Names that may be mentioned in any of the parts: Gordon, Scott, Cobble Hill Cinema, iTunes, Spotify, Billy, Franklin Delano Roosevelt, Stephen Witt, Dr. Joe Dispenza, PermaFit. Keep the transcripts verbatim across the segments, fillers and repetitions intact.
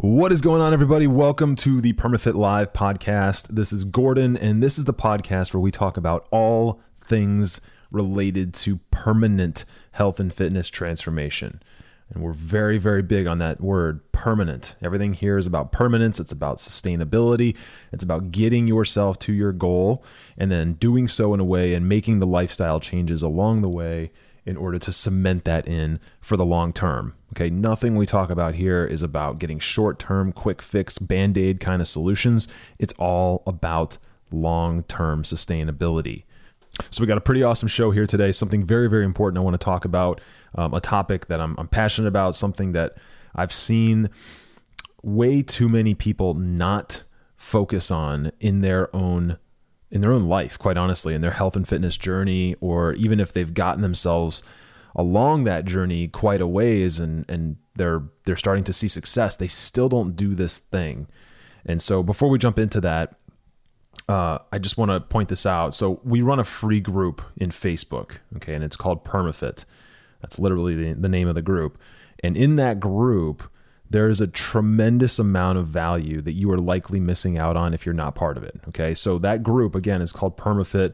What is going on, everybody? Welcome to the PermaFit Live podcast. This is Gordon, and this is the podcast where we talk about all things related to permanent health and fitness transformation. And we're very, very big on that word, permanent. Everything here is about permanence. It's about sustainability. It's about getting yourself to your goal and then doing so in a way and making the lifestyle changes along the way in order to cement that in for the long term. Okay, nothing we talk about here is about getting short-term, quick fix, band-aid kind of solutions. It's all about long-term sustainability. So we got a pretty awesome show here today, something very, very important I want to talk about, um, a topic that I'm, I'm passionate about, something that I've seen way too many people not focus on in their own in their own life, quite honestly, in their health and fitness journey, or even if they've gotten themselves along that journey quite a ways and, and they're, they're starting to see success, they still don't do this thing. And so before we jump into that, uh, I just want to point this out. So we run a free group in Facebook, okay, and it's called PermaFit. That's literally the, the name of the group. And in that group, there is a tremendous amount of value that you are likely missing out on if you're not part of it. Okay, so that group, again, is called PermaFit,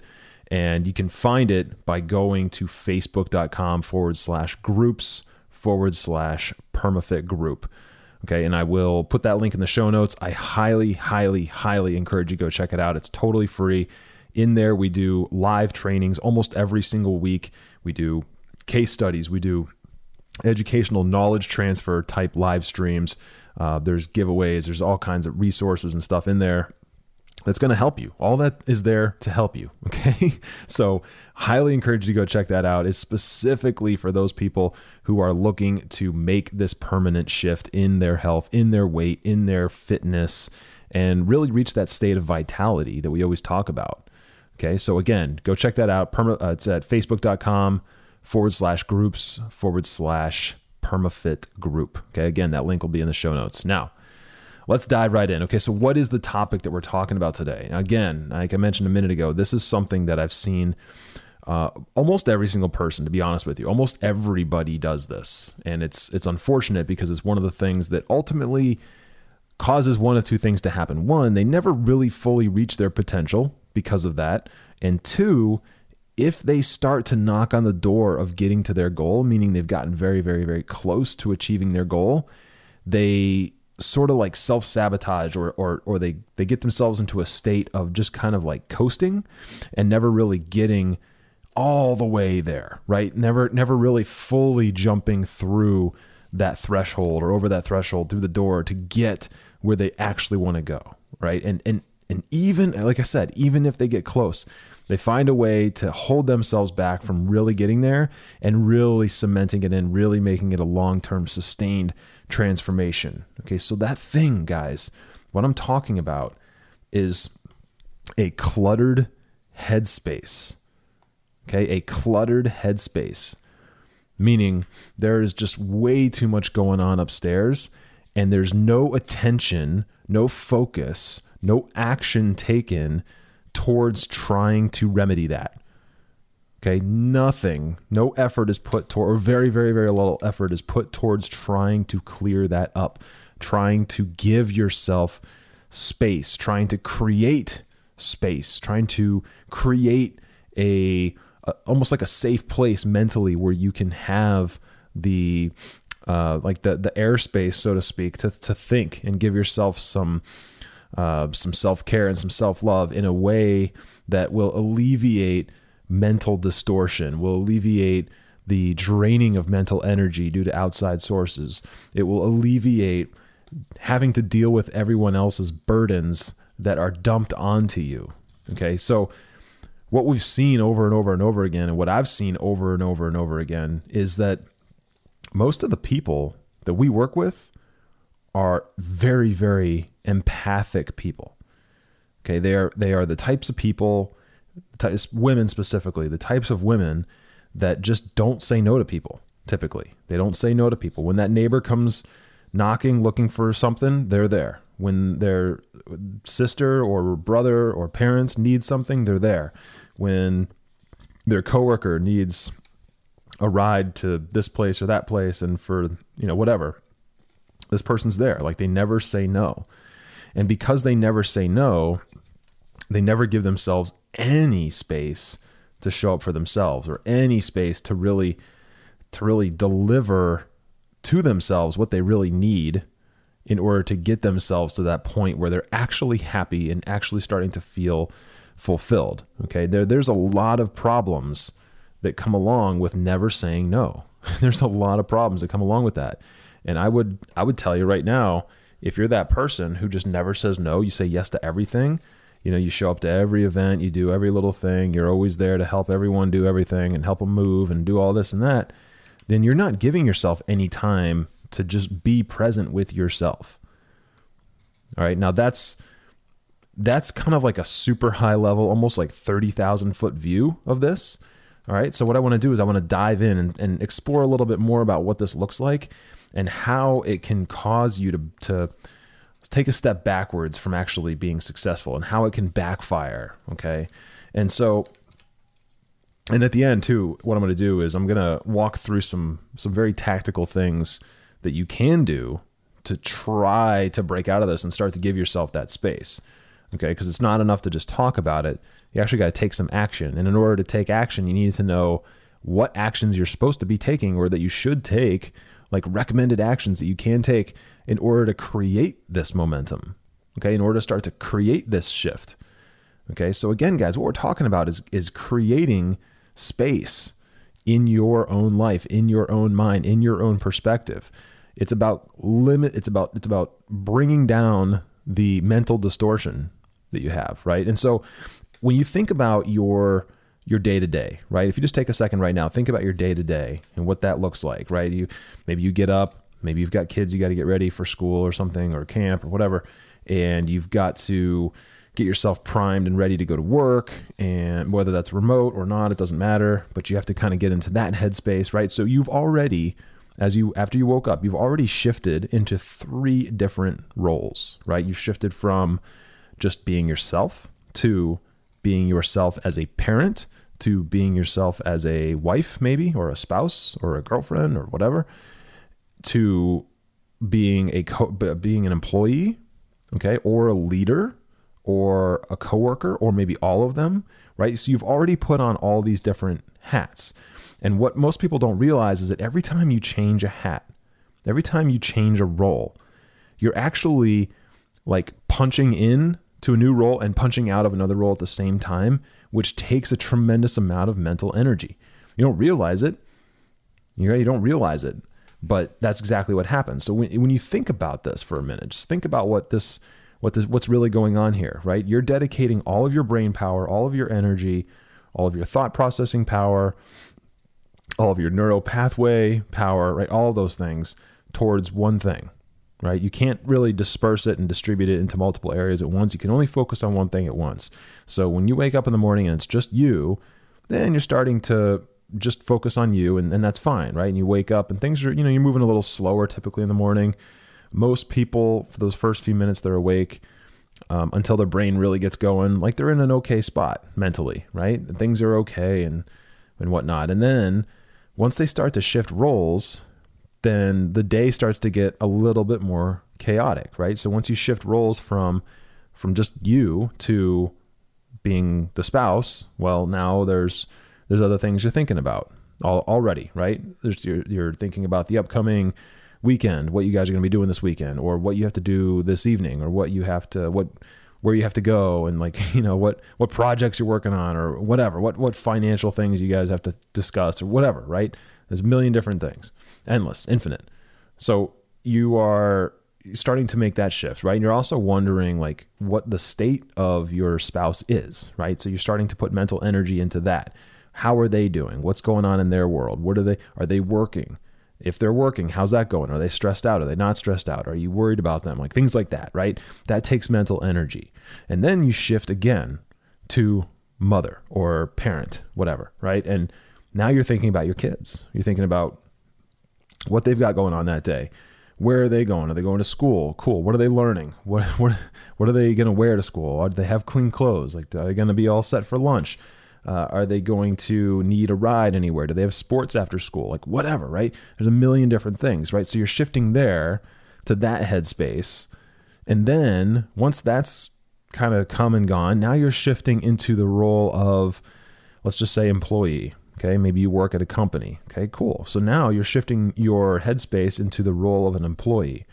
and you can find it by going to facebook.com forward slash groups forward slash PermaFit group. Okay, and I will put that link in the show notes. I highly, highly, highly encourage you to go check it out. It's totally free. In there, we do live trainings almost every single week. We do case studies. We do educational knowledge transfer type live streams. Uh, there's giveaways. There's all kinds of resources and stuff in there that's going to help you. All that is there to help you. Okay. So highly encourage you to go check that out. It's specifically for those people who are looking to make this permanent shift in their health, in their weight, in their fitness, and really reach that state of vitality that we always talk about. Okay. So again, go check that out. Perma, uh, it's at facebook.com forward slash groups forward slash PermaFit group. Okay, again, that link will be in the show notes. Now, let's dive right in. Okay, so what is the topic that we're talking about today? Now, again, like I mentioned a minute ago, this is something that I've seen uh, almost every single person, to be honest with you. Almost everybody does this, and it's it's unfortunate because it's one of the things that ultimately causes one of two things to happen. One, they never really fully reach their potential because of that, and two, if they start to knock on the door of getting to their goal, meaning they've gotten very, very, very close to achieving their goal, they sort of like self-sabotage or or or they, they get themselves into a state of just kind of like coasting and never really getting all the way there, right? Never, never really fully jumping through that threshold or over that threshold through the door to get where they actually want to go, right? And, and, and even, like I said, even if they get close, they find a way to hold themselves back from really getting there and really cementing it in, really making it a long-term sustained transformation. Okay, so that thing, guys, what I'm talking about is a cluttered headspace. Okay, a cluttered headspace, meaning there is just way too much going on upstairs and there's no attention, no focus, no action taken towards trying to remedy that. Okay, nothing, no effort is put toward, or very, very, very little effort is put towards trying to clear that up, trying to give yourself space, trying to create space, trying to create a, a almost like a safe place mentally where you can have the uh, like the the airspace, so to speak, to to think and give yourself some. Uh, some self-care and some self-love in a way that will alleviate mental distortion, will alleviate the draining of mental energy due to outside sources. It will alleviate having to deal with everyone else's burdens that are dumped onto you. Okay, so what we've seen over and over and over again, and what I've seen over and over and over again, is that most of the people that we work with are very, very empathic people. Okay. They are, they are the types of people, types, women specifically, the types of women that just don't say no to people. Typically, they don't say no to people. When that neighbor comes knocking, looking for something, they're there. When their sister or brother or parents need something, they're there. When their coworker needs a ride to this place or that place, and for, you know, whatever, this person's there. Like, they never say no. And because they never say no, they never give themselves any space to show up for themselves, or any space to really, to really deliver to themselves what they really need in order to get themselves to that point where they're actually happy and actually starting to feel fulfilled. Okay. There, there's a lot of problems that come along with never saying no. There's a lot of problems that come along with that. And I would, I would tell you right now, if you're that person who just never says no, you say yes to everything, you know, you show up to every event, you do every little thing, you're always there to help everyone do everything and help them move and do all this and that, then you're not giving yourself any time to just be present with yourself. All right. Now that's, that's kind of like a super high level, almost like thirty thousand foot view of this. All right. So what I want to do is I want to dive in and, and explore a little bit more about what this looks like and how it can cause you to, to take a step backwards from actually being successful, and how it can backfire. Okay. And so, and at the end too, what I'm going to do is I'm going to walk through some, some very tactical things that you can do to try to break out of this and start to give yourself that space. Okay. Because it's not enough to just talk about it. You actually got to take some action. And in order to take action, you need to know what actions you're supposed to be taking, or that you should take, like recommended actions that you can take in order to create this momentum. Okay. In order to start to create this shift. Okay. So again, guys, what we're talking about is, is creating space in your own life, in your own mind, in your own perspective. It's about limit. It's about, it's about bringing down the mental distortion that you have. Right. And so when you think about your, your day to day, right, if you just take a second right now, think about your day to day and what that looks like, right? You, maybe you get up, maybe you've got kids you got to get ready for school or something, or camp or whatever. And you've got to get yourself primed and ready to go to work. And whether that's remote or not, it doesn't matter, but you have to kind of get into that headspace, right? So you've already, as you, after you woke up, you've already shifted into three different roles, right? You've shifted from just being yourself, to being yourself as a parent, to being yourself as a wife, maybe, or a spouse or a girlfriend or whatever, to being a co- being an employee, okay, or a leader, or a coworker, or maybe all of them, right? So you've already put on all these different hats. And what most people don't realize is that every time you change a hat, every time you change a role, you're actually like punching in to a new role and punching out of another role at the same time, which takes a tremendous amount of mental energy. You don't realize it. You know, you don't realize it, but that's exactly what happens. So when, when you think about this for a minute, just think about what this, what this, what's really going on here, right? You're dedicating all of your brain power, all of your energy, all of your thought processing power, all of your neural pathway power, right? All of those things towards one thing, right? You can't really disperse it and distribute it into multiple areas at once. You can only focus on one thing at once. So when you wake up in the morning and it's just you, then you're starting to just focus on you, and, and that's fine, right? And you wake up and things are, you know, you're moving a little slower typically in the morning. Most people, for those first few minutes they're awake, um, until their brain really gets going, like they're in an okay spot mentally, right? And things are okay and, and whatnot. And then once they start to shift roles, then the day starts to get a little bit more chaotic, right? So once you shift roles from, from just you to being the spouse, well, now there's, there's other things you're thinking about already, right? There's, you're, you're thinking about the upcoming weekend, what you guys are going to be doing this weekend, or what you have to do this evening, or what you have to, what, where you have to go, and like, you know, what, what projects you're working on, or whatever, what, what financial things you guys have to discuss, or whatever, right? There's a million different things, endless, infinite. So you are, starting to make that shift, right? And you're also wondering like what the state of your spouse is, right? So you're starting to put mental energy into that. How are they doing? What's going on in their world? What are they, are they working? If they're working, how's that going? Are they stressed out? Are they not stressed out? Are you worried about them? Like things like that, right? That takes mental energy. And then you shift again to mother or parent, whatever, right? And now you're thinking about your kids. You're thinking about what they've got going on that day. Where are they going? Are they going to school? Cool. What are they learning? What, what, what are they going to wear to school? Or do they have clean clothes? Like, are they going to be all set for lunch? Uh, are they going to need a ride anywhere? Do they have sports after school? Like whatever, right? There's a million different things, right? So you're shifting there to that headspace. And then once that's kind of come and gone, now you're shifting into the role of, let's just say employee. Okay. Maybe you work at a company. Okay, cool. So now you're shifting your headspace into the role of an employee.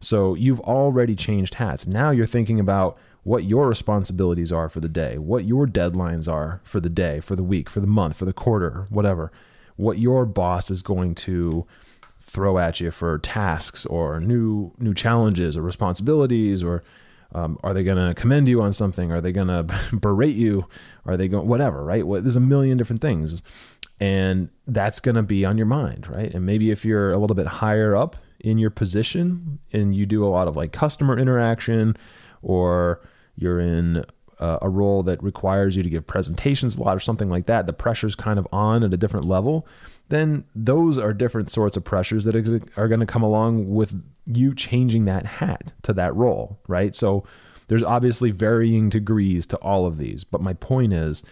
So you've already changed hats. Now you're thinking about what your responsibilities are for the day, what your deadlines are for the day, for the week, for the month, for the quarter, whatever, what your boss is going to throw at you for tasks or new, new challenges or responsibilities, or um, are they going to commend you on something? Are they going to berate you? Are they going, whatever, right? Well, there's a million different things, and that's going to be on your mind, right? And maybe if you're a little bit higher up in your position and you do a lot of like customer interaction, or you're in uh, a role that requires you to give presentations a lot or something like that, the pressure's kind of on at a different level, then those are different sorts of pressures that are going to come along with you changing that hat to that role, right? So there's obviously varying degrees to all of these, but my point is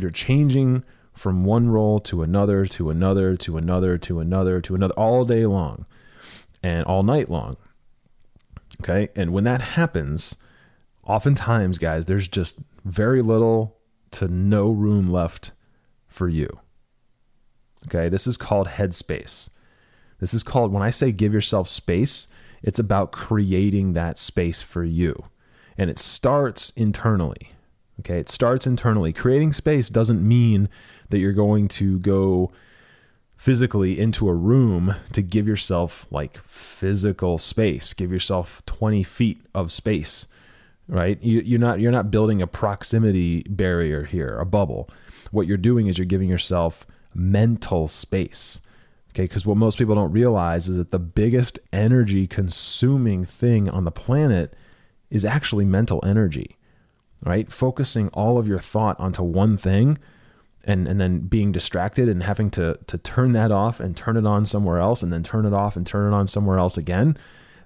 you're changing from one role to another, to another, to another, to another, to another, all day long and all night long, okay? And when that happens, oftentimes, guys, there's just very little to no room left for you. Okay, this is called headspace. This is called, when I say give yourself space, it's about creating that space for you. And it starts internally. Okay, it starts internally. Creating space doesn't mean that you're going to go physically into a room to give yourself like physical space, give yourself twenty feet of space. Right? You, you're not, you're not building a proximity barrier here, a bubble. What you're doing is you're giving yourself mental space. Okay. Cause what most people don't realize is that the biggest energy consuming thing on the planet is actually mental energy, right? Focusing all of your thought onto one thing and, and then being distracted and having to, to turn that off and turn it on somewhere else and then turn it off and turn it on somewhere else again.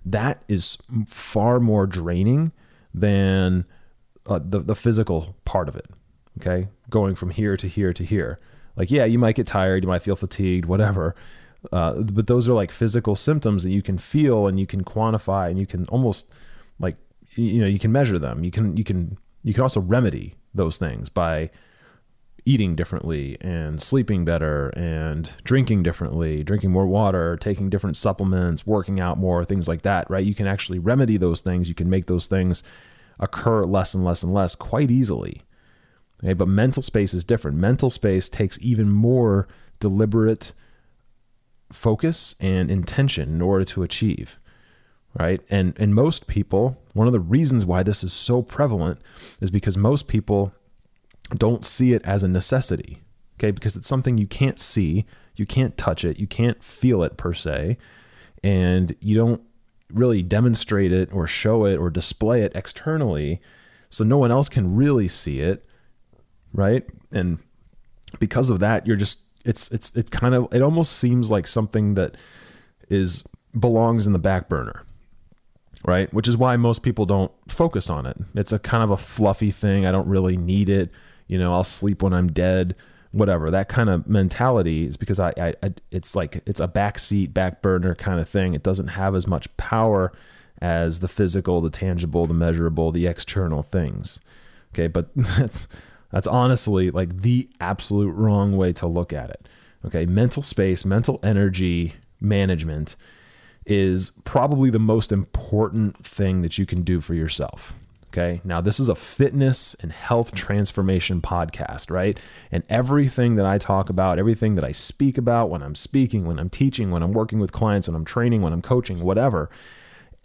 That is far more draining than uh, the, the physical part of it. Okay. Going from here to here to here. Like, yeah, you might get tired. You might feel fatigued, whatever. Uh, but those are like physical symptoms that you can feel and you can quantify and you can almost like, you know, you can measure them. You can, you can, you can also remedy those things by eating differently and sleeping better and drinking differently, drinking more water, taking different supplements, working out more, things like that, right? You can actually remedy those things. You can make those things occur less and less and less quite easily. Okay, but mental space is different. Mental space takes even more deliberate focus and intention in order to achieve, right? And, and most people, one of the reasons why this is so prevalent is because most people don't see it as a necessity. Okay. Because it's something you can't see, you can't touch it, you can't feel it per se. And you don't really demonstrate it or show it or display it externally. So no one else can really see it. Right. And because of that, you're just, it's, it's, it's kind of, it almost seems like something that is belongs in the back burner. Right. Which is why most people don't focus on it. It's a kind of a fluffy thing. I don't really need it. You know, I'll sleep when I'm dead, whatever. That kind of mentality is because I, I, I it's like, it's a backseat, back burner kind of thing. It doesn't have as much power as the physical, the tangible, the measurable, the external things. Okay. But that's, that's honestly like the absolute wrong way to look at it. Okay. Mental space, mental energy management is probably the most important thing that you can do for yourself. Okay. Now this is a fitness and health transformation podcast, right? And everything that I talk about, everything that I speak about when I'm speaking, when I'm teaching, when I'm working with clients, when I'm training, when I'm coaching, whatever,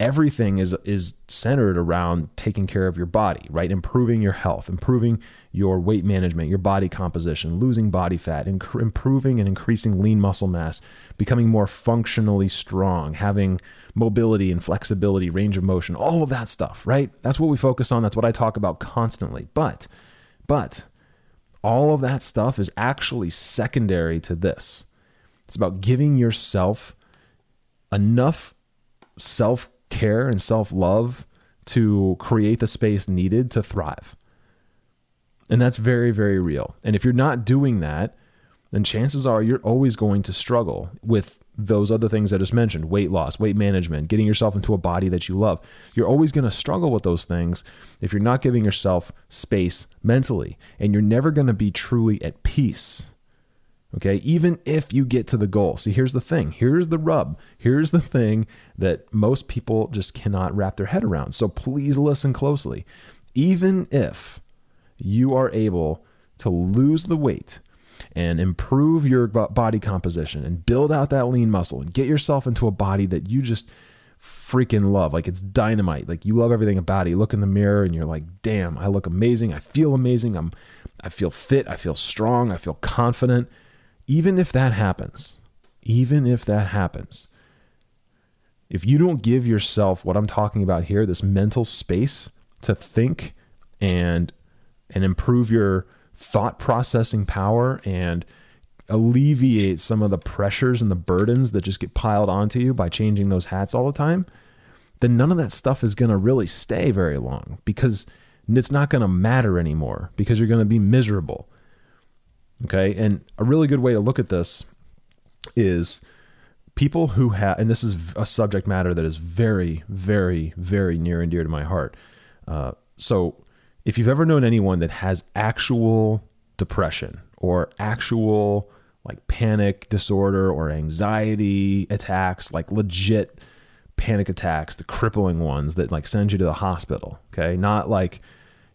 everything is is centered around taking care of your body, right? Improving your health, improving your weight management, your body composition, losing body fat, inc- improving and increasing lean muscle mass, becoming more functionally strong, having mobility and flexibility, range of motion, all of that stuff, right? That's what we focus on. That's what I talk about constantly. But, but all of that stuff is actually secondary to this. It's about giving yourself enough self-care and self-love to create the space needed to thrive. And that's very, very real. And if you're not doing that, then chances are you're always going to struggle with those other things I just mentioned: weight loss, weight management, getting yourself into a body that you love. You're always going to struggle with those things if you're not giving yourself space mentally, and you're never going to be truly at peace. Okay, even if you get to the goal. See, here's the thing. Here's the rub. Here's the thing that most people just cannot wrap their head around. So please listen closely. Even if you are able to lose the weight and improve your body composition and build out that lean muscle and get yourself into a body that you just freaking love, like it's dynamite, like you love everything about it. You look in the mirror and you're like, damn, I look amazing. I feel amazing. I'm, I feel fit. I feel strong. I feel confident. Even if that happens, even if that happens, if you don't give yourself what I'm talking about here, this mental space to think and and improve your thought processing power and alleviate some of the pressures and the burdens that just get piled onto you by changing those hats all the time, then none of that stuff is going to really stay very long, because it's not going to matter anymore, because you're going to be miserable. Okay. And a really good way to look at this is people who have, and this is a subject matter that is very, very, very near and dear to my heart. Uh, so if you've ever known anyone that has actual depression or actual like panic disorder or anxiety attacks, like legit panic attacks, the crippling ones that like send you to the hospital. Okay. Not like,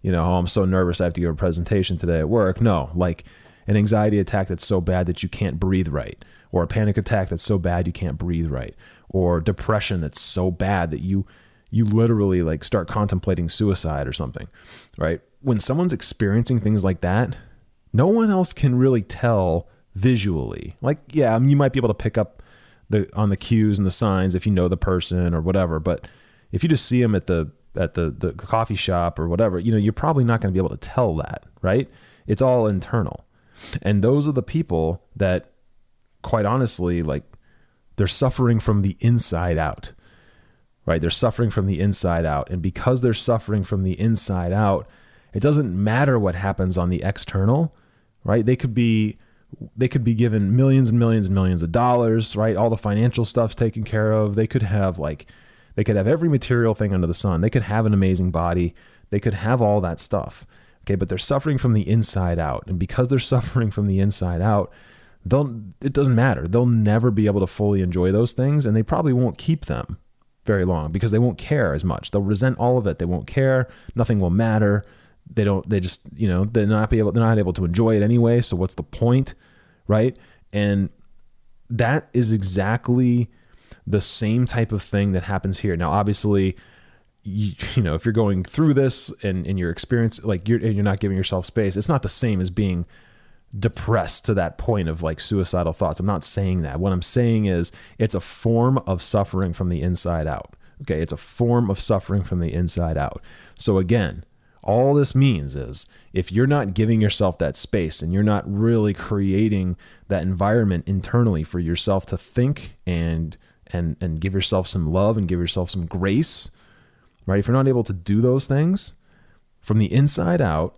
you know, oh, I'm so nervous I have to give a presentation today at work. No, like an anxiety attack that's so bad that you can't breathe right, or a panic attack that's so bad you can't breathe right, or depression that's so bad that you you literally like start contemplating suicide or something, right? When someone's experiencing things like that, no one else can really tell visually. Like, yeah, I mean, you might be able to pick up the on the cues and the signs if you know the person or whatever, but if you just see them at the at the the coffee shop or whatever, you know, you're probably not going to be able to tell that, right? It's all internal. And those are the people that, quite honestly, like they're suffering from the inside out, right? They're suffering from the inside out. And because they're suffering from the inside out, it doesn't matter what happens on the external, right? They could be, they could be given millions and millions and millions of dollars, right? All the financial stuff's taken care of. They could have like, they could have every material thing under the sun. They could have an amazing body. They could have all that stuff. Okay, but they're suffering from the inside out. And because they're suffering from the inside out, they'll, it doesn't matter. They'll never be able to fully enjoy those things. And they probably won't keep them very long because they won't care as much. They'll resent all of it. They won't care. Nothing will matter. They don't, they just, you know, they're not be able, they're not able to enjoy it anyway. So what's the point, right? And that is exactly the same type of thing that happens here. Now, obviously, You, you know, if you're going through this and, and your experience, like you're, and you're not giving yourself space, it's not the same as being depressed to that point of like suicidal thoughts. I'm not saying that. What I'm saying is it's a form of suffering from the inside out. Okay. It's a form of suffering from the inside out. So again, all this means is if you're not giving yourself that space and you're not really creating that environment internally for yourself to think and, and, and give yourself some love and give yourself some grace, right? If you're not able to do those things from the inside out,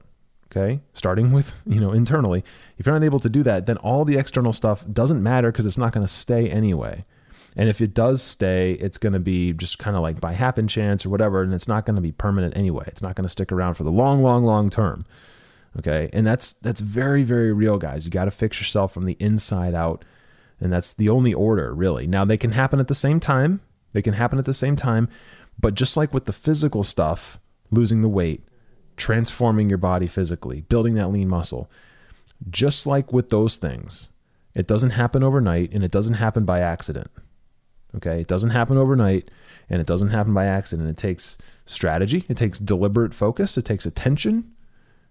okay, starting with, you know, internally, if you're not able to do that, then all the external stuff doesn't matter because it's not going to stay anyway. And if it does stay, it's going to be just kind of like by happen chance or whatever, and it's not going to be permanent anyway. It's not going to stick around for the long, long, long term. Okay. And that's, that's very, very real, guys. You got to fix yourself from the inside out. And that's the only order, really. Now they can happen at the same time. They can happen at the same time. But just like with the physical stuff, losing the weight, transforming your body physically, building that lean muscle, just like with those things, it doesn't happen overnight and it doesn't happen by accident. Okay, it doesn't happen overnight, and it doesn't happen by accident. It takes strategy, it takes deliberate focus, it takes attention,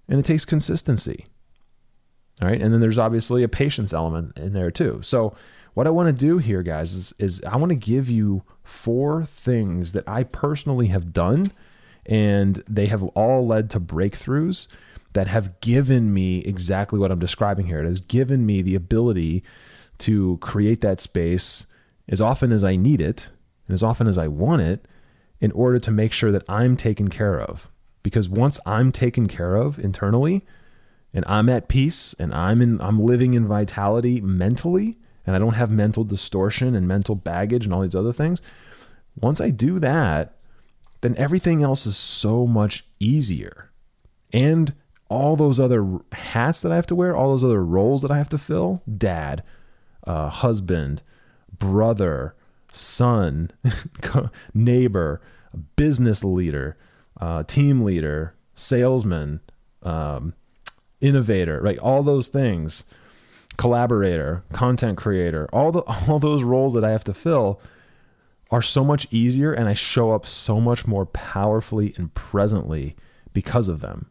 and it takes consistency. All right, and then there's obviously a patience element in there too. So what I want to do here, guys, is, is I want to give you four things that I personally have done, and they have all led to breakthroughs that have given me exactly what I'm describing here. It has given me the ability to create that space as often as I need it and as often as I want it, in order to make sure that I'm taken care of. Because once I'm taken care of internally, and I'm at peace, and I'm in, I'm living in vitality mentally, and I don't have mental distortion and mental baggage and all these other things, once I do that, then everything else is so much easier. And all those other hats that I have to wear, all those other roles that I have to fill, dad, uh, husband, brother, son, neighbor, business leader, uh, team leader, salesman, um, innovator, right? All those things, collaborator, content creator, all the, all those roles that I have to fill are so much easier, and I show up so much more powerfully and presently because of them.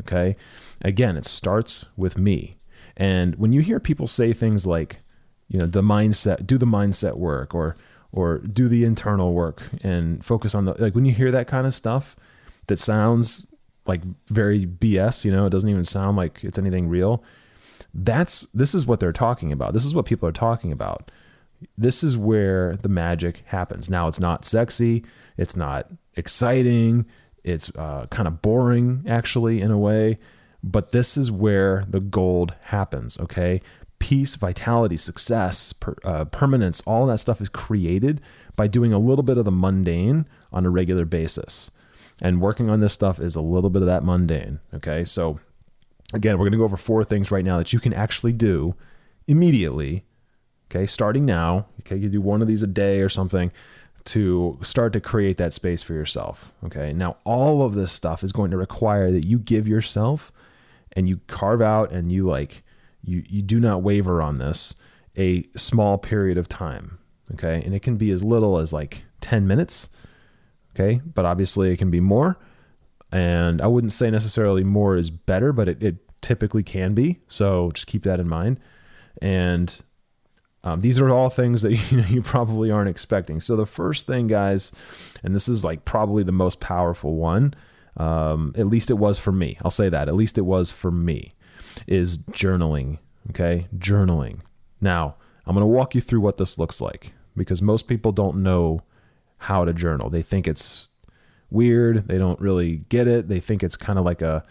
Okay. Again, it starts with me. And when you hear people say things like, you know, the mindset, do the mindset work, or, or do the internal work and focus on the, like when you hear that kind of stuff, that sounds like very B S, you know, it doesn't even sound like it's anything real. That's, this is what they're talking about. This is what people are talking about. This is where the magic happens. Now, it's not sexy. It's not exciting. It's uh, kind of boring, actually, in a way, but this is where the gold happens. Okay. Peace, vitality, success, per, uh, permanence, all that stuff is created by doing a little bit of the mundane on a regular basis. And working on this stuff is a little bit of that mundane. Okay. So again, we're going to go over four things right now that you can actually do immediately. Okay. Starting now. Okay. You do one of these a day or something to start to create that space for yourself. Okay. Now, all of this stuff is going to require that you give yourself, and you carve out, and you like, you, you do not waver on this, a small period of time. Okay. And it can be as little as like ten minutes. Okay. But obviously it can be more, and I wouldn't say necessarily more is better, but it, it typically can be. So just keep that in mind. And Um, these are all things that you know, you probably aren't expecting. So the first thing, guys, and this is like probably the most powerful one, um, at least it was for me. I'll say that. At least it was for me, is journaling. Okay. Journaling. Now, I'm going to walk you through what this looks like, because most people don't know how to journal. They think it's weird. They don't really get it. They think it's kind of like a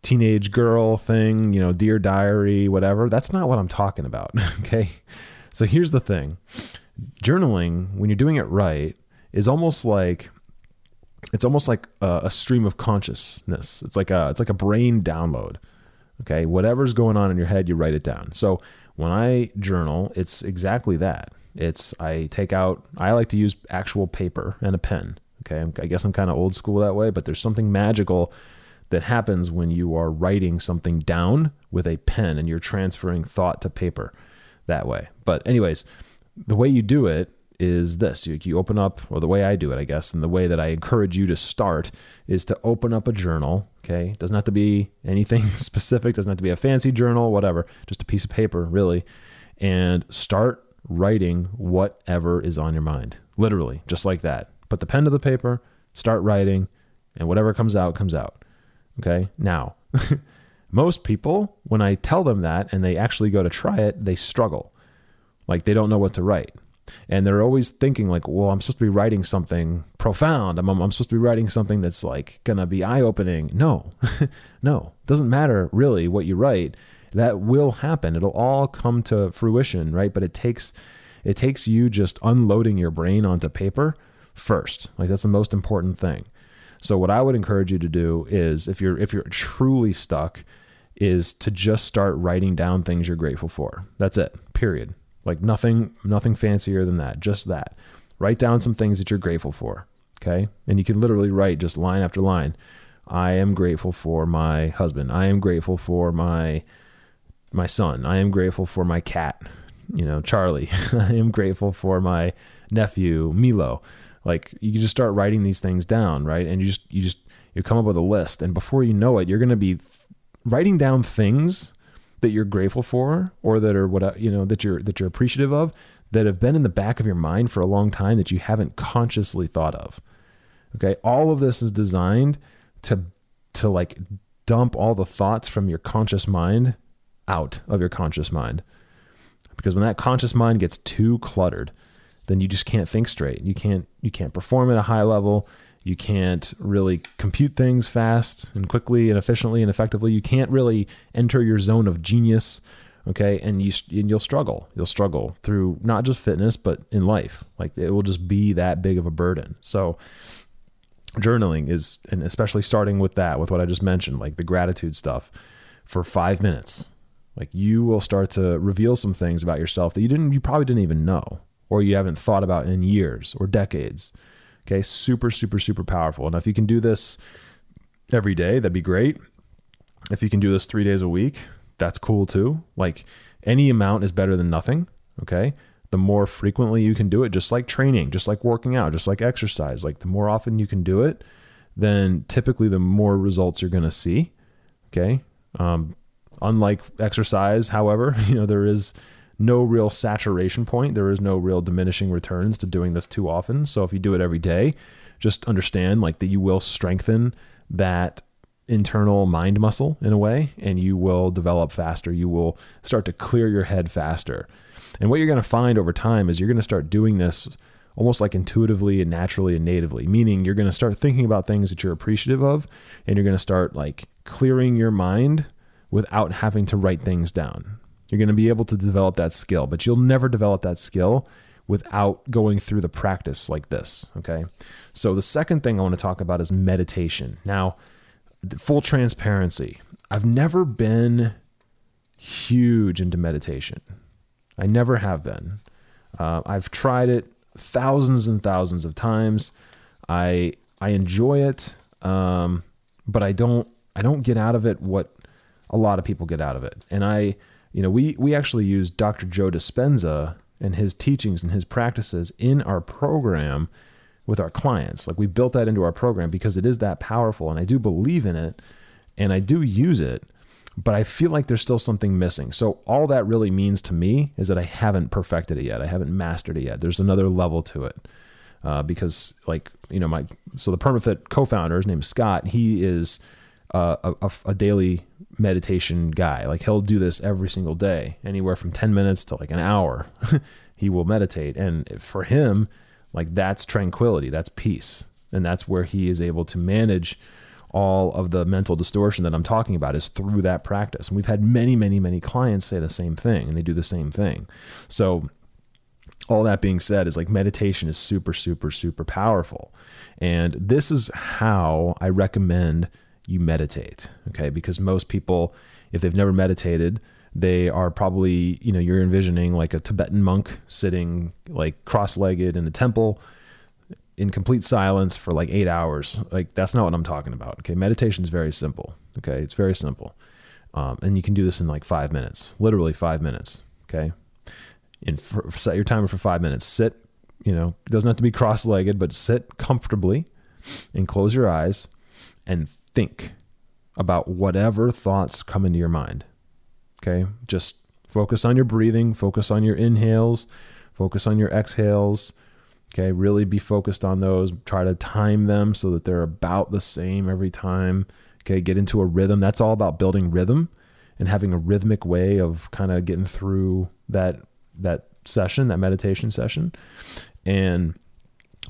teenage girl thing, you know, dear diary, whatever. That's not what I'm talking about. Okay. So here's the thing. Journaling, when you're doing it right, is almost like, it's almost like a, a stream of consciousness. It's like a, it's like a brain download. Okay. Whatever's going on in your head, you write it down. So when I journal, it's exactly that. It's, I take out, I like to use actual paper and a pen. Okay. I guess I'm kind of old school that way, but there's something magical that happens when you are writing something down with a pen, and you're transferring thought to paper that way. But anyways, the way you do it is this. You, you open up, or the way I do it, I guess, and the way that I encourage you to start is to open up a journal. Okay. It doesn't have to be anything specific. Doesn't have to be a fancy journal, whatever, just a piece of paper really. And start writing whatever is on your mind, literally just like that. Put the pen to the paper, start writing, and whatever comes out comes out. Okay. Now, most people, when I tell them that and they actually go to try it, they struggle. Like, they don't know what to write. And they're always thinking like, well, I'm supposed to be writing something profound. I'm, I'm, I'm supposed to be writing something that's like going to be eye-opening. No, no, it doesn't matter really what you write. That will happen. It'll all come to fruition, right? But it takes, it takes you just unloading your brain onto paper first. Like, that's the most important thing. So what I would encourage you to do is, if you're, if you're truly stuck, is to just start writing down things you're grateful for. That's it, period. Like nothing, nothing fancier than that. Just that. Write down some things that you're grateful for. Okay. And you can literally write just line after line. I am grateful for my husband. I am grateful for my, my son. I am grateful for my cat, you know, Charlie. I am grateful for my nephew, Milo. Like, you just start writing these things down, right? And you just, you just, you come up with a list, and before you know it, you're going to be writing down things that you're grateful for, or that are what, you know, that you're, that you're appreciative of, that have been in the back of your mind for a long time that you haven't consciously thought of. Okay. All of this is designed to, to like dump all the thoughts from your conscious mind out of your conscious mind. Because when that conscious mind gets too cluttered, then you just can't think straight. You can't, you can't perform at a high level. You can't really compute things fast and quickly and efficiently and effectively. You can't really enter your zone of genius. Okay. And you, and you'll struggle, you'll struggle through not just fitness, but in life. Like, it will just be that big of a burden. So journaling is, and especially starting with that, with what I just mentioned, like the gratitude stuff for five minutes, like you will start to reveal some things about yourself that you didn't, you probably didn't even know, or you haven't thought about in years or decades. Okay. Super, super, super powerful. And if you can do this every day, that'd be great. If you can do this three days a week, that's cool too. Like, any amount is better than nothing. Okay. The more frequently you can do it, just like training, just like working out, just like exercise, like the more often you can do it, then typically the more results you're going to see. Okay. Um, unlike exercise, however, you know, there is no real saturation point. There is no real diminishing returns to doing this too often. So if you do it every day, just understand like that you will strengthen that internal mind muscle in a way, and you will develop faster. You will start to clear your head faster. And what you're going to find over time is you're going to start doing this almost like intuitively and naturally and natively, meaning you're going to start thinking about things that you're appreciative of, and you're going to start like clearing your mind without having to write things down. You're going to be able to develop that skill, but you'll never develop that skill without going through the practice like this. Okay. So the second thing I want to talk about is meditation. Now, full transparency, I've never been huge into meditation. I never have been. Uh, I've tried it thousands and thousands of times. I, I enjoy it. Um, but I don't, I don't get out of it what a lot of people get out of it. And I, You know, we, we actually use Doctor Joe Dispenza and his teachings and his practices in our program with our clients. Like, we built that into our program because it is that powerful, and I do believe in it and I do use it, but I feel like there's still something missing. So all that really means to me is that I haven't perfected it yet. I haven't mastered it yet. There's another level to it. Uh, because like, you know, my, so the PermaFit co-founder, his name is Scott. He is uh, a, a daily meditation guy. Like, he'll do this every single day, anywhere from ten minutes to like an hour. He will meditate. And for him, like, that's tranquility, that's peace. And that's where he is able to manage all of the mental distortion that I'm talking about, is through that practice. And we've had many, many, many clients say the same thing, and they do the same thing. So all that being said is, like, meditation is super, super, super powerful. And this is how I recommend you meditate. Okay. Because most people, if they've never meditated, they are probably, you know, you're envisioning like a Tibetan monk sitting like cross-legged in a temple in complete silence for like eight hours. Like, that's not what I'm talking about. Okay. Meditation is very simple. Okay. It's very simple. Um, and you can do this in like five minutes, literally five minutes. Okay. And for, set your timer for five minutes, sit, you know, it doesn't have to be cross-legged, but sit comfortably and close your eyes and think about whatever thoughts come into your mind. Okay. Just focus on your breathing, focus on your inhales, focus on your exhales. Okay. Really be focused on those. Try to time them so that they're about the same every time. Okay. Get into a rhythm. That's all about building rhythm and having a rhythmic way of kind of getting through that, that session, that meditation session. And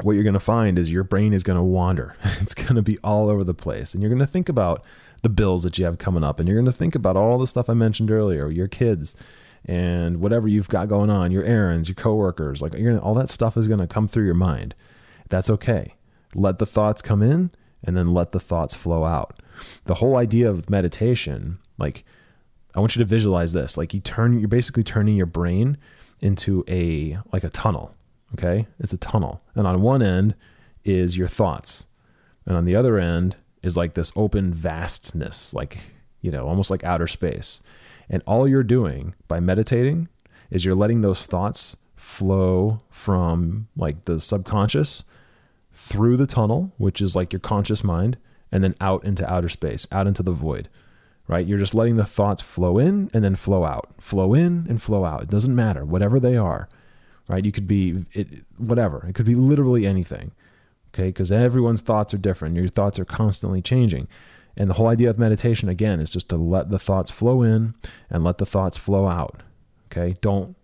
what you're going to find is your brain is going to wander. It's going to be all over the place. And you're going to think about the bills that you have coming up. And you're going to think about all the stuff I mentioned earlier, your kids and whatever you've got going on, your errands, your coworkers, like, you're gonna, all that stuff is going to come through your mind. That's okay. Let the thoughts come in and then let the thoughts flow out. The whole idea of meditation, like, I want you to visualize this. Like, you turn, you're basically turning your brain into a, like a tunnel. Okay. It's a tunnel. And on one end is your thoughts. And on the other end is like this open vastness, like, you know, almost like outer space. And all you're doing by meditating is you're letting those thoughts flow from like the subconscious through the tunnel, which is like your conscious mind, and then out into outer space, out into the void, right? You're just letting the thoughts flow in and then flow out, flow in and flow out. It doesn't matter, whatever they are, right? You could be it, whatever. It could be literally anything, okay? Because everyone's thoughts are different. Your thoughts are constantly changing. And the whole idea of meditation, again, is just to let the thoughts flow in and let the thoughts flow out, okay? Don't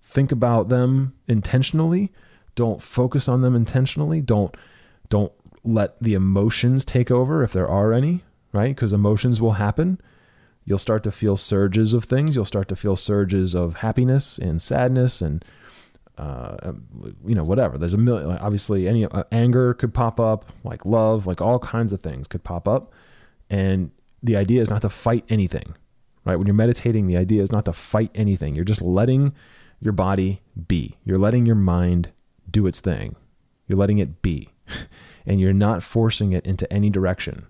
think about them intentionally. Don't focus on them intentionally. Don't, don't let the emotions take over, if there are any, right? Because emotions will happen. You'll start to feel surges of things. You'll start to feel surges of happiness and sadness and, uh, you know, whatever. There's a million, obviously any uh, anger could pop up, like love, like all kinds of things could pop up. And the idea is not to fight anything, right? When you're meditating, the idea is not to fight anything. You're just letting your body be. You're letting your mind do its thing. You're letting it be, and you're not forcing it into any direction.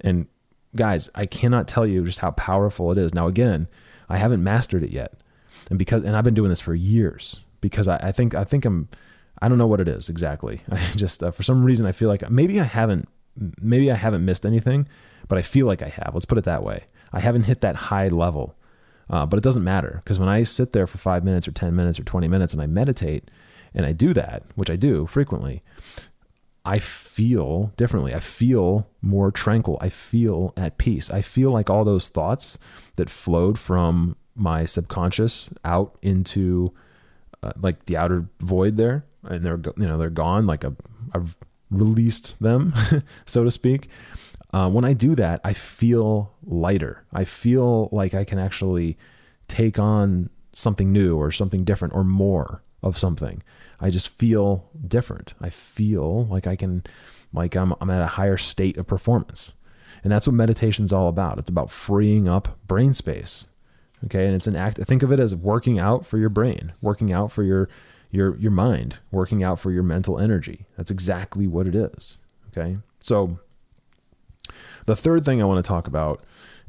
And guys, I cannot tell you just how powerful it is. Now, again, I haven't mastered it yet. And because, and I've been doing this for years because I, I think, I think I'm, I don't know what it is exactly. I just, uh, for some reason, I feel like maybe I haven't Maybe I haven't missed anything, but I feel like I have. Let's put it that way. I haven't hit that high level, uh, but it doesn't matter, because when I sit there for five minutes or ten minutes or twenty minutes and I meditate and I do that, which I do frequently, I feel differently. I feel more tranquil. I feel at peace. I feel like all those thoughts that flowed from my subconscious out into uh, like the outer void there, and they're, you know, they're gone. Like a, I've released them, so to speak. Uh, when I do that, I feel lighter. I feel like I can actually take on something new or something different or more of something. I just feel different. I feel like I can, like I'm, I'm at a higher state of performance. And that's what meditation's all about. It's about freeing up brain space. Okay. And it's an act, think of it as working out for your brain, working out for your your, your mind, working out for your mental energy. That's exactly what it is. Okay. So the third thing I want to talk about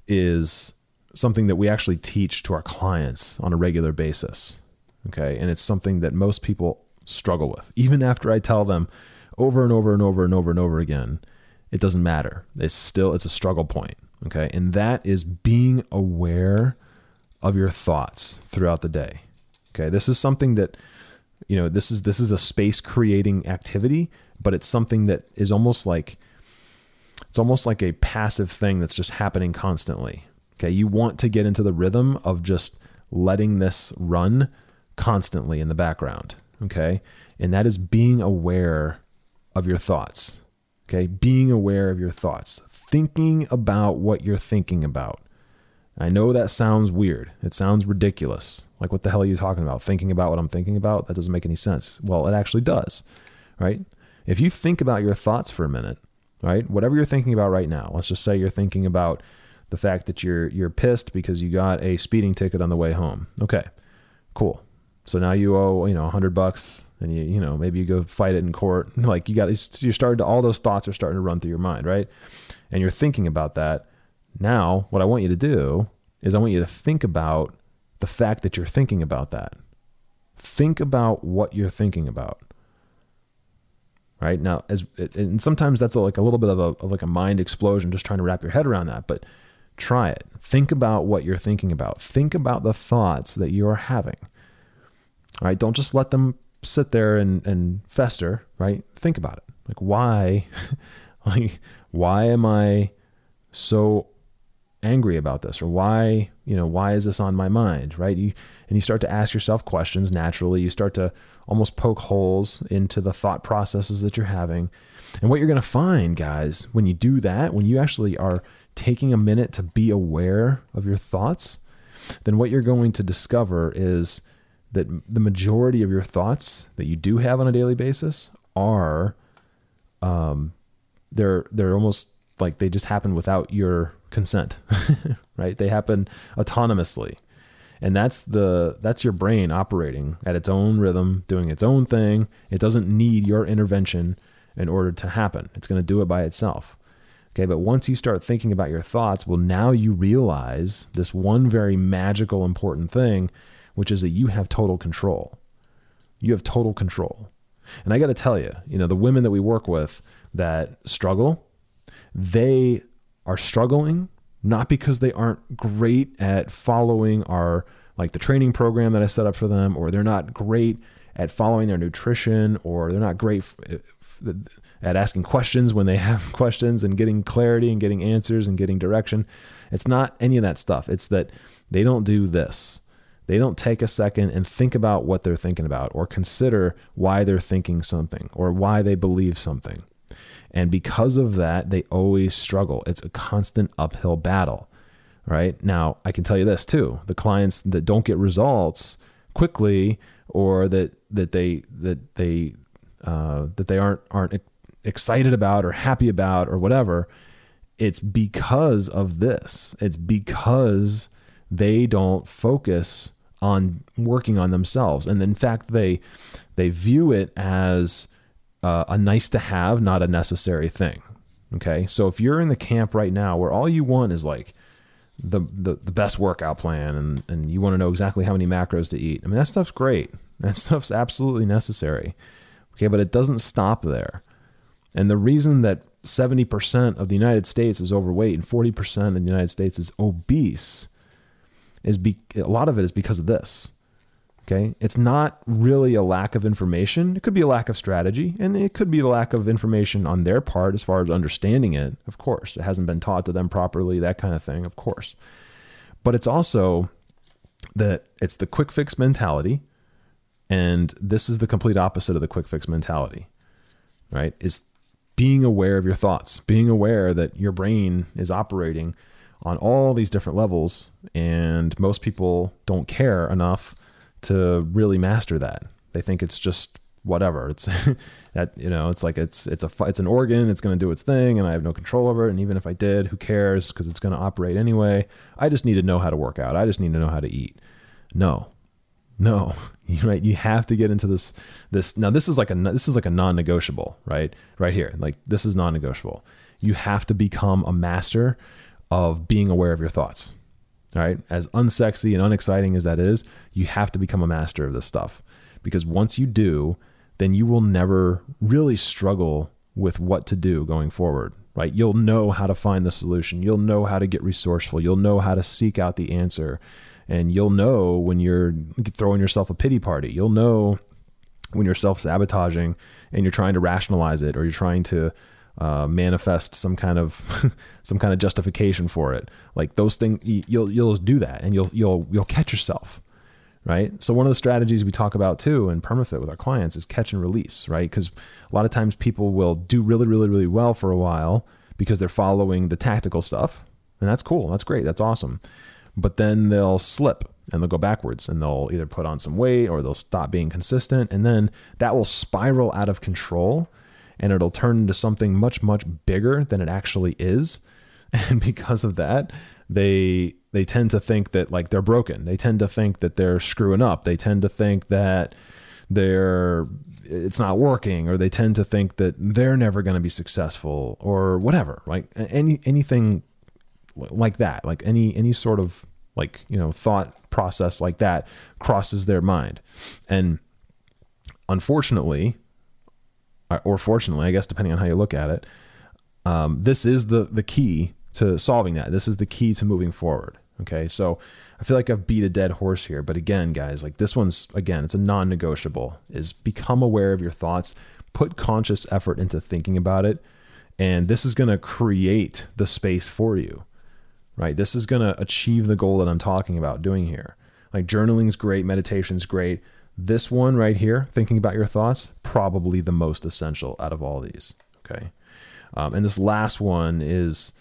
is something that we actually teach to our clients on a regular basis. Okay. And it's something that most people struggle with, even after I tell them over and over and over and over and over again, it doesn't matter. It's still, it's a struggle point. Okay. And that is being aware of your thoughts throughout the day. Okay. This is something that, you know, this is, this is a space creating activity, but it's something that is almost like, it's almost like a passive thing that's just happening constantly. Okay. You want to get into the rhythm of just letting this run constantly in the background. Okay. And that is being aware of your thoughts. Okay. Being aware of your thoughts, thinking about what you're thinking about. I know that sounds weird. It sounds ridiculous. Like, what the hell are you talking about? Thinking about what I'm thinking about? That doesn't make any sense. Well, it actually does, right? If you think about your thoughts for a minute, right? Whatever you're thinking about right now, let's just say you're thinking about the fact that you're, you're pissed because you got a speeding ticket on the way home. Okay, cool. So now you owe, you know, a hundred bucks and you, you know, maybe you go fight it in court. Like you got, you're starting to, all those thoughts are starting to run through your mind, right? And you're thinking about that. Now, what I want you to do is I want you to think about the fact that you're thinking about that. Think about what you're thinking about. Right now, as and sometimes that's like a little bit of a of like a mind explosion, just trying to wrap your head around that. But try it. Think about what you're thinking about. Think about the thoughts that you are having. All right. Don't just let them sit there and and fester. Right. Think about it. Like why, like why am I so angry about this? Or why, you know, why is this on my mind? Right. You, and you start to ask yourself questions naturally. You start to almost poke holes into the thought processes that you're having. And what you're going to find, guys, when you do that, when you actually are taking a minute to be aware of your thoughts, then what you're going to discover is that the majority of your thoughts that you do have on a daily basis are, um, they're, they're almost, like they just happen without your consent, right? They happen autonomously. And that's the, that's your brain operating at its own rhythm, doing its own thing. It doesn't need your intervention in order to happen. It's going to do it by itself. Okay. But once you start thinking about your thoughts, well, now you realize this one very magical, important thing, which is that you have total control. you have total control. And I got to tell you, you know, the women that we work with that struggle, they are struggling not because they aren't great at following our, like the training program that I set up for them, or they're not great at following their nutrition, or they're not great at asking questions when they have questions and getting clarity and getting answers and getting direction. It's not any of that stuff. It's that they don't do this. They don't take a second and think about what they're thinking about, or consider why they're thinking something, or why they believe something. And because of that, they always struggle. It's a constant uphill battle, right? Now, I can tell you this too, the clients that don't get results quickly, or that, that they, that they, uh, that they aren't, aren't excited about or happy about or whatever, it's because of this. It's because they don't focus on working on themselves. And in fact, they, they view it as uh, a nice to have, not a necessary thing. Okay. So if you're in the camp right now where all you want is like the, the, the best workout plan, and, and you want to know exactly how many macros to eat, I mean, that stuff's great. That stuff's absolutely necessary. Okay. But it doesn't stop there. And the reason that seventy percent of the United States is overweight and forty percent of the United States is obese is be, a lot of it is because of this. Okay. It's not really a lack of information. It could be a lack of strategy, and it could be the lack of information on their part, as far as understanding it. Of course, it hasn't been taught to them properly, that kind of thing, of course. But it's also that it's the quick fix mentality. And this is the complete opposite of the quick fix mentality, right? Is being aware of your thoughts, being aware that your brain is operating on all these different levels, and most people don't care enough to really master that. They think it's just whatever. It's that, you know, it's like it's it's a it's an organ, it's going to do its thing, and I have no control over it, and even if I did, who cares, because it's going to operate anyway. I just need to know how to work out. I just need to know how to eat. No. No. You right, you have to get into this this now this is like a this is like a non-negotiable, right? Right here. Like this is non-negotiable. You have to become a master of being aware of your thoughts. All right. As unsexy and unexciting as that is, you have to become a master of this stuff, because once you do, then you will never really struggle with what to do going forward, right? You'll know how to find the solution. You'll know how to get resourceful. You'll know how to seek out the answer. And you'll know when you're throwing yourself a pity party. You'll know when you're self-sabotaging and you're trying to rationalize it, or you're trying to Uh, manifest some kind of some kind of justification for it. Like those things, you'll you'll just do that, and you'll you'll you'll catch yourself, right? So one of the strategies we talk about too in PermaFit with our clients is catch and release, right? Because a lot of times people will do really really really well for a while because they're following the tactical stuff, and that's cool, that's great, that's awesome. But then they'll slip and they'll go backwards, and they'll either put on some weight or they'll stop being consistent, and then that will spiral out of control. And it'll turn into something much, much bigger than it actually is. And because of that, they they tend to think that like they're broken. They tend to think that they're screwing up. They tend to think that they're it's not working, or they tend to think that they're never going to be successful, or whatever, right? Any anything like that, like any any sort of like, you know, thought process like that crosses their mind. And unfortunately, or fortunately, I guess, depending on how you look at it, um, this is the, the key to solving that. This is the key to moving forward. Okay. So I feel like I've beat a dead horse here, but again, guys, like this one's, again, it's a non-negotiable, is become aware of your thoughts, put conscious effort into thinking about it. And this is going to create the space for you, right? This is going to achieve the goal that I'm talking about doing here. Like journaling's great. Meditation's great. This one right here, thinking about your thoughts, probably the most essential out of all these. Okay. Um, and this last one is,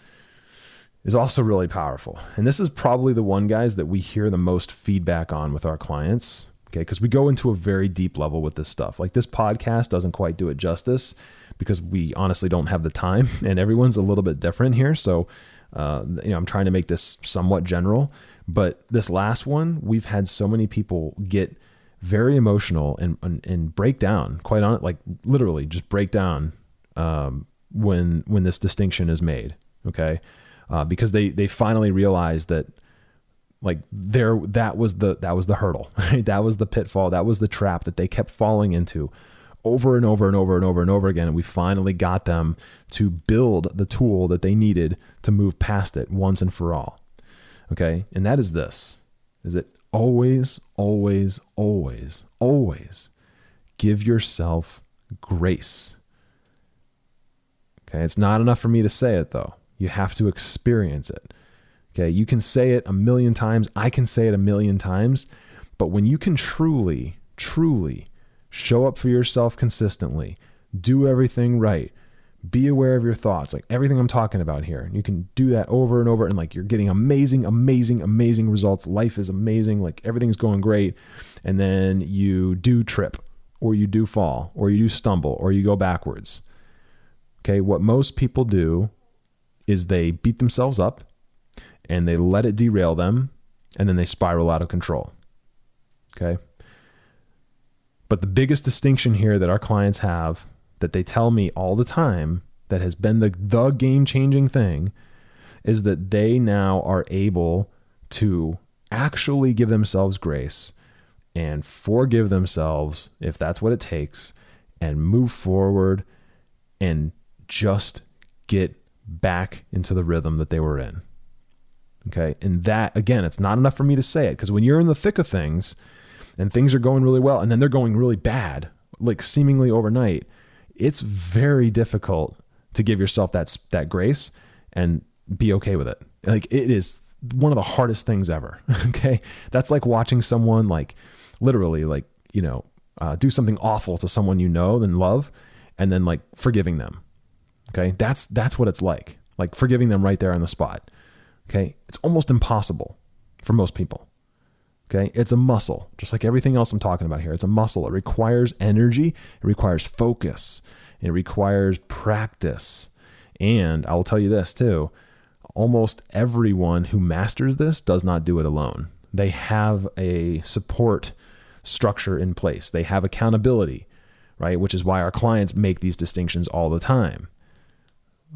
is also really powerful. And this is probably the one, guys, that we hear the most feedback on with our clients. Okay. Cause we go into a very deep level with this stuff. Like this podcast doesn't quite do it justice, because we honestly don't have the time, and everyone's a little bit different here. So, uh, you know, I'm trying to make this somewhat general, but this last one, we've had so many people get very emotional and, and, and break down, quite honest, like literally just break down, um, when, when this distinction is made. Okay. Uh, because they, they finally realize that Like there, that was the, that was the hurdle, right? That was the pitfall. That was the trap that they kept falling into over and over and over and over and over again. And we finally got them to build the tool that they needed to move past it once and for all. Okay. And that is this, is that always, always, always, always give yourself grace. Okay. It's not enough for me to say it though. You have to experience it. Okay. You can say it a million times. I can say it a million times, but when you can truly, truly show up for yourself consistently, do everything right, be aware of your thoughts, like everything I'm talking about here. And you can do that over and over. And like, you're getting amazing, amazing, amazing results. Life is amazing. Like everything's going great. And then you do trip or you do fall or you do stumble or you go backwards. Okay. What most people do is they beat themselves up and they let it derail them, and then they spiral out of control, okay? But the biggest distinction here that our clients have, that they tell me all the time, that has been the, the game-changing thing, is that they now are able to actually give themselves grace and forgive themselves, if that's what it takes, and move forward and just get back into the rhythm that they were in. Okay. And that, again, it's not enough for me to say it, because when you're in the thick of things and things are going really well, and then they're going really bad, like seemingly overnight, it's very difficult to give yourself that, that grace and be okay with it. Like it is one of the hardest things ever. Okay. That's like watching someone like literally like, you know, uh, do something awful to someone, you know, and love, and then like forgiving them. Okay. That's, that's what it's like, like forgiving them right there on the spot. Okay. It's almost impossible for most people. Okay. It's a muscle, just like everything else I'm talking about here. It's a muscle. It requires energy. It requires focus. It requires practice. And I will tell you this too, almost everyone who masters this does not do it alone. They have a support structure in place. They have accountability, right? Which is why our clients make these distinctions all the time.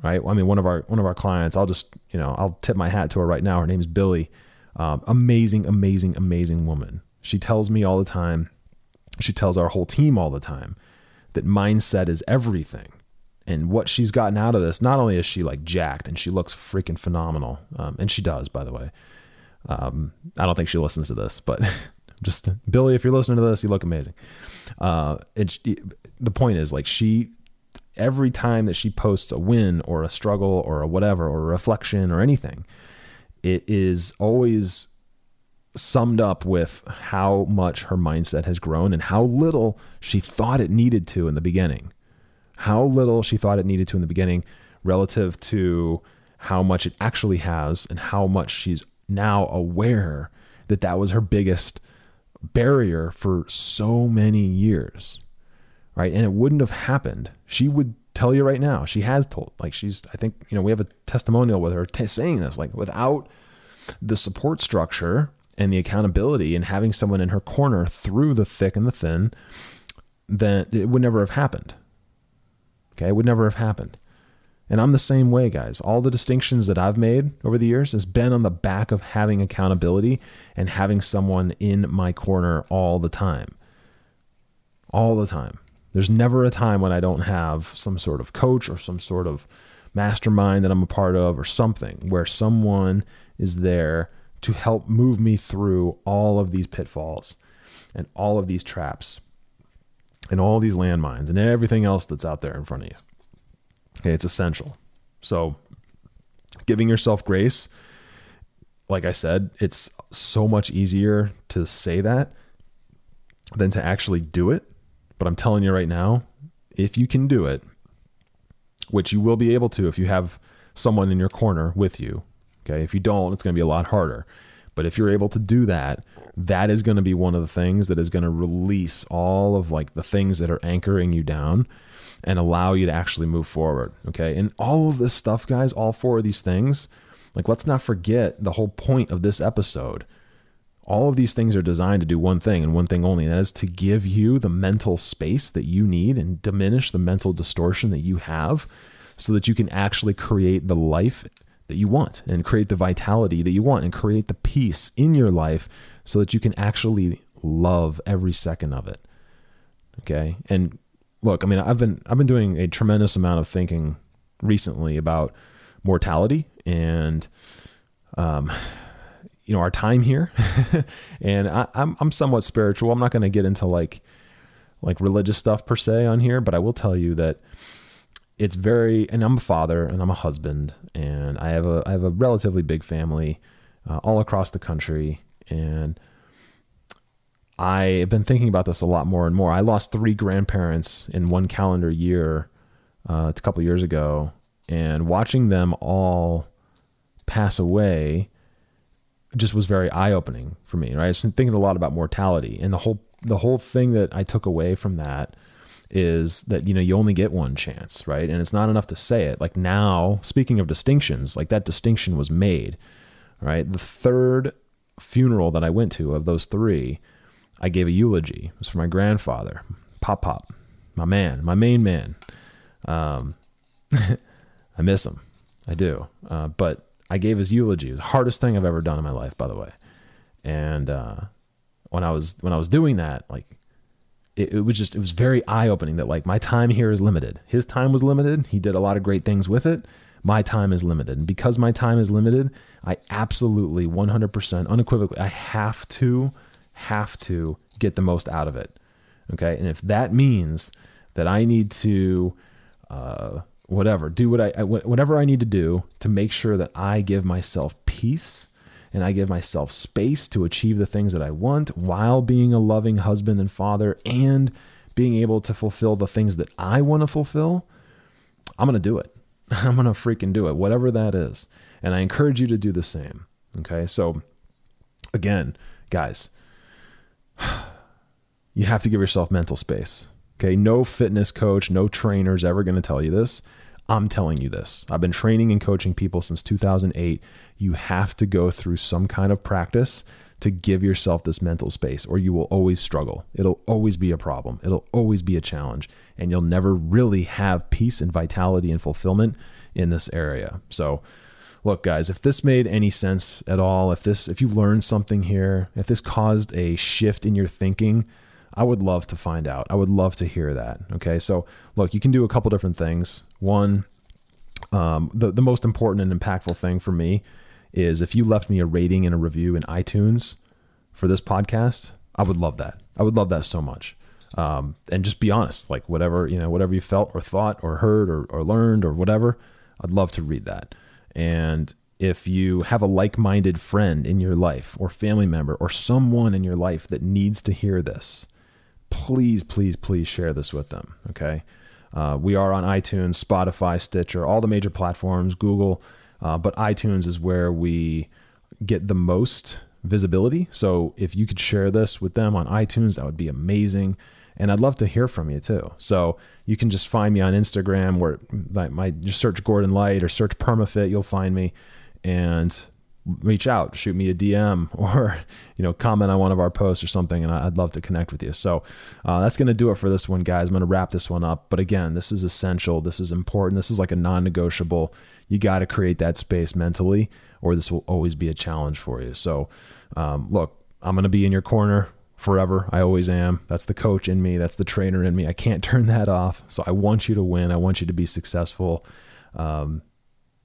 Right. I mean, one of our, one of our clients, I'll just, you know, I'll tip my hat to her right now. Her name is Billy. Um, amazing, amazing, amazing woman. She tells me all the time. She tells our whole team all the time that mindset is everything. And what she's gotten out of this, not only is she like jacked and she looks freaking phenomenal. Um, and she does, by the way. Um, I don't think she listens to this, but just Billy, if you're listening to this, you look amazing. Uh, and she, the point is like, she, every time that she posts a win or a struggle or a whatever, or a reflection or anything, it is always summed up with how much her mindset has grown and how little she thought it needed to in the beginning, how little she thought it needed to in the beginning relative to how much it actually has and how much she's now aware that that was her biggest barrier for so many years. Right. And it wouldn't have happened. She would tell you right now. She has told, like she's, I think, you know, we have a testimonial with her t- saying this, like without the support structure and the accountability and having someone in her corner through the thick and the thin, then it would never have happened. Okay. It would never have happened. And I'm the same way, guys. All the distinctions that I've made over the years has been on the back of having accountability and having someone in my corner all the time, all the time. There's never a time when I don't have some sort of coach or some sort of mastermind that I'm a part of or something where someone is there to help move me through all of these pitfalls and all of these traps and all these landmines and everything else that's out there in front of you. Okay. It's essential. So giving yourself grace, like I said, it's so much easier to say that than to actually do it. But I'm telling you right now, if you can do it, which you will be able to if you have someone in your corner with you, okay? If you don't, it's going to be a lot harder. But if you're able to do that, that is going to be one of the things that is going to release all of like the things that are anchoring you down and allow you to actually move forward, okay? And all of this stuff, guys, all four of these things, like let's not forget the whole point of this episode. All of these things are designed to do one thing and one thing only, and that is to give you the mental space that you need and diminish the mental distortion that you have so that you can actually create the life that you want, and create the vitality that you want, and create the peace in your life so that you can actually love every second of it. Okay. And look, I mean, I've been, I've been doing a tremendous amount of thinking recently about mortality and, um, you know, our time here. And I, I'm, I'm somewhat spiritual. I'm not going to get into like, like religious stuff per se on here, but I will tell you that it's very, and I'm a father and I'm a husband and I have a, I have a relatively big family uh, all across the country. And I have been thinking about this a lot more and more. I lost three grandparents in one calendar year, uh, it's a couple of years ago, and watching them all pass away just was very eye-opening for me, right? I've been thinking a lot about mortality, and the whole, the whole thing that I took away from that is that, you know, you only get one chance, right? And it's not enough to say it. Like now, speaking of distinctions, like that distinction was made, right? The third funeral that I went to of those three, I gave a eulogy. It was for my grandfather, Pop Pop, my man, my main man. Um, I miss him. I do. Uh, but I gave his eulogy. It was the hardest thing I've ever done in my life, by the way. And, uh, when I was, when I was doing that, like it, it was just, it was very eye opening that like my time here is limited. His time was limited. He did a lot of great things with it. My time is limited. And because my time is limited, I absolutely one hundred percent unequivocally, I have to, have to get the most out of it. Okay. And if that means that I need to, uh, whatever, do what I, whatever I need to do to make sure that I give myself peace and I give myself space to achieve the things that I want while being a loving husband and father and being able to fulfill the things that I want to fulfill, I'm going to do it. I'm going to freaking do it, whatever that is. And I encourage you to do the same. Okay. So again, guys, you have to give yourself mental space. Okay. No fitness coach, no trainer is ever going to tell you this. I'm telling you this. I've been training and coaching people since two thousand eight. You have to go through some kind of practice to give yourself this mental space, or you will always struggle. It'll always be a problem. It'll always be a challenge, and you'll never really have peace and vitality and fulfillment in this area. So look, guys, if this made any sense at all, if this, if you learned something here, if this caused a shift in your thinking, I would love to find out. I would love to hear that. Okay. So look, you can do a couple different things. One, um, the, the most important and impactful thing for me is if you left me a rating and a review in iTunes for this podcast, I would love that. I would love that so much. Um, and just be honest, like whatever, you know, whatever you felt or thought or heard or, or learned or whatever, I'd love to read that. And if you have a like-minded friend in your life or family member or someone in your life that needs to hear this, please, please, please share this with them. Okay. Uh, we are on iTunes, Spotify, Stitcher, all the major platforms, Google. Uh, but iTunes is where we get the most visibility. So if you could share this with them on iTunes, that would be amazing. And I'd love to hear from you too. So you can just find me on Instagram where my, my just search Gordon Light or search PermaFit. You'll find me and reach out, shoot me a D M or, you know, comment on one of our posts or something. And I'd love to connect with you. So uh, that's going to do it for this one, guys. I'm going to wrap this one up. But again, this is essential. This is important. This is like a non-negotiable. You got to create that space mentally, or this will always be a challenge for you. So um, look, I'm going to be in your corner forever. I always am. That's the coach in me. That's the trainer in me. I can't turn that off. So I want you to win. I want you to be successful. Um,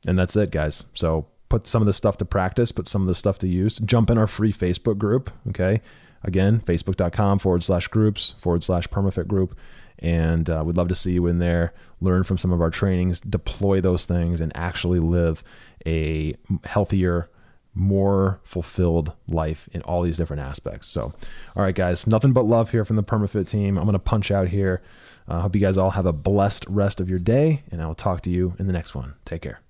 and that's it, guys. So put some of this stuff to practice, put some of this stuff to use. Jump in our free Facebook group. Okay. Again, facebook.com forward slash groups forward slash PermaFit group. And uh, we'd love to see you in there, learn from some of our trainings, deploy those things, and actually live a healthier, more fulfilled life in all these different aspects. So, all right, guys, nothing but love here from the PermaFit team. I'm going to punch out here. I uh, hope you guys all have a blessed rest of your day, and I'll talk to you in the next one. Take care.